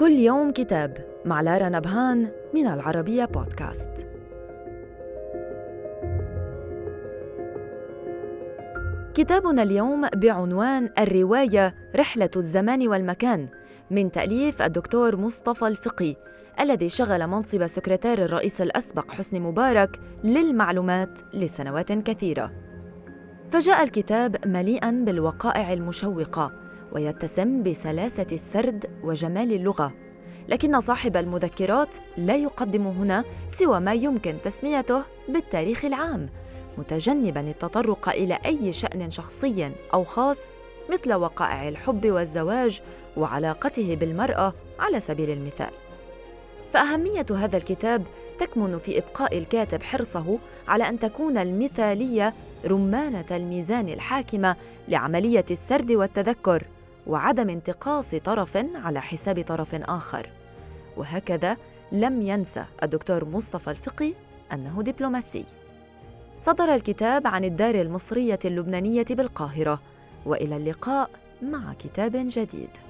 كل يوم كتاب مع لارة نبهان من العربية بودكاست. كتابنا اليوم بعنوان الرواية رحلة الزمان والمكان من تأليف الدكتور مصطفى الفقي الذي شغل منصب سكرتير الرئيس الأسبق حسني مبارك للمعلومات لسنوات كثيرة. فجاء الكتاب مليئاً بالوقائع المشوقة ويتسم بسلاسة السرد وجمال اللغة، لكن صاحب المذكرات لا يقدم هنا سوى ما يمكن تسميته بالتاريخ العام، متجنباً التطرق إلى أي شأن شخصي أو خاص مثل وقائع الحب والزواج وعلاقته بالمرأة على سبيل المثال. فأهمية هذا الكتاب تكمن في إبقاء الكاتب حرصه على أن تكون المثالية رمانة الميزان الحاكمة لعملية السرد والتذكر، وعدم انتقاص طرف على حساب طرف آخر. وهكذا لم ينسى الدكتور مصطفى الفقي أنه دبلوماسي. صدر الكتاب عن الدار المصرية اللبنانية بالقاهرة، وإلى اللقاء مع كتاب جديد.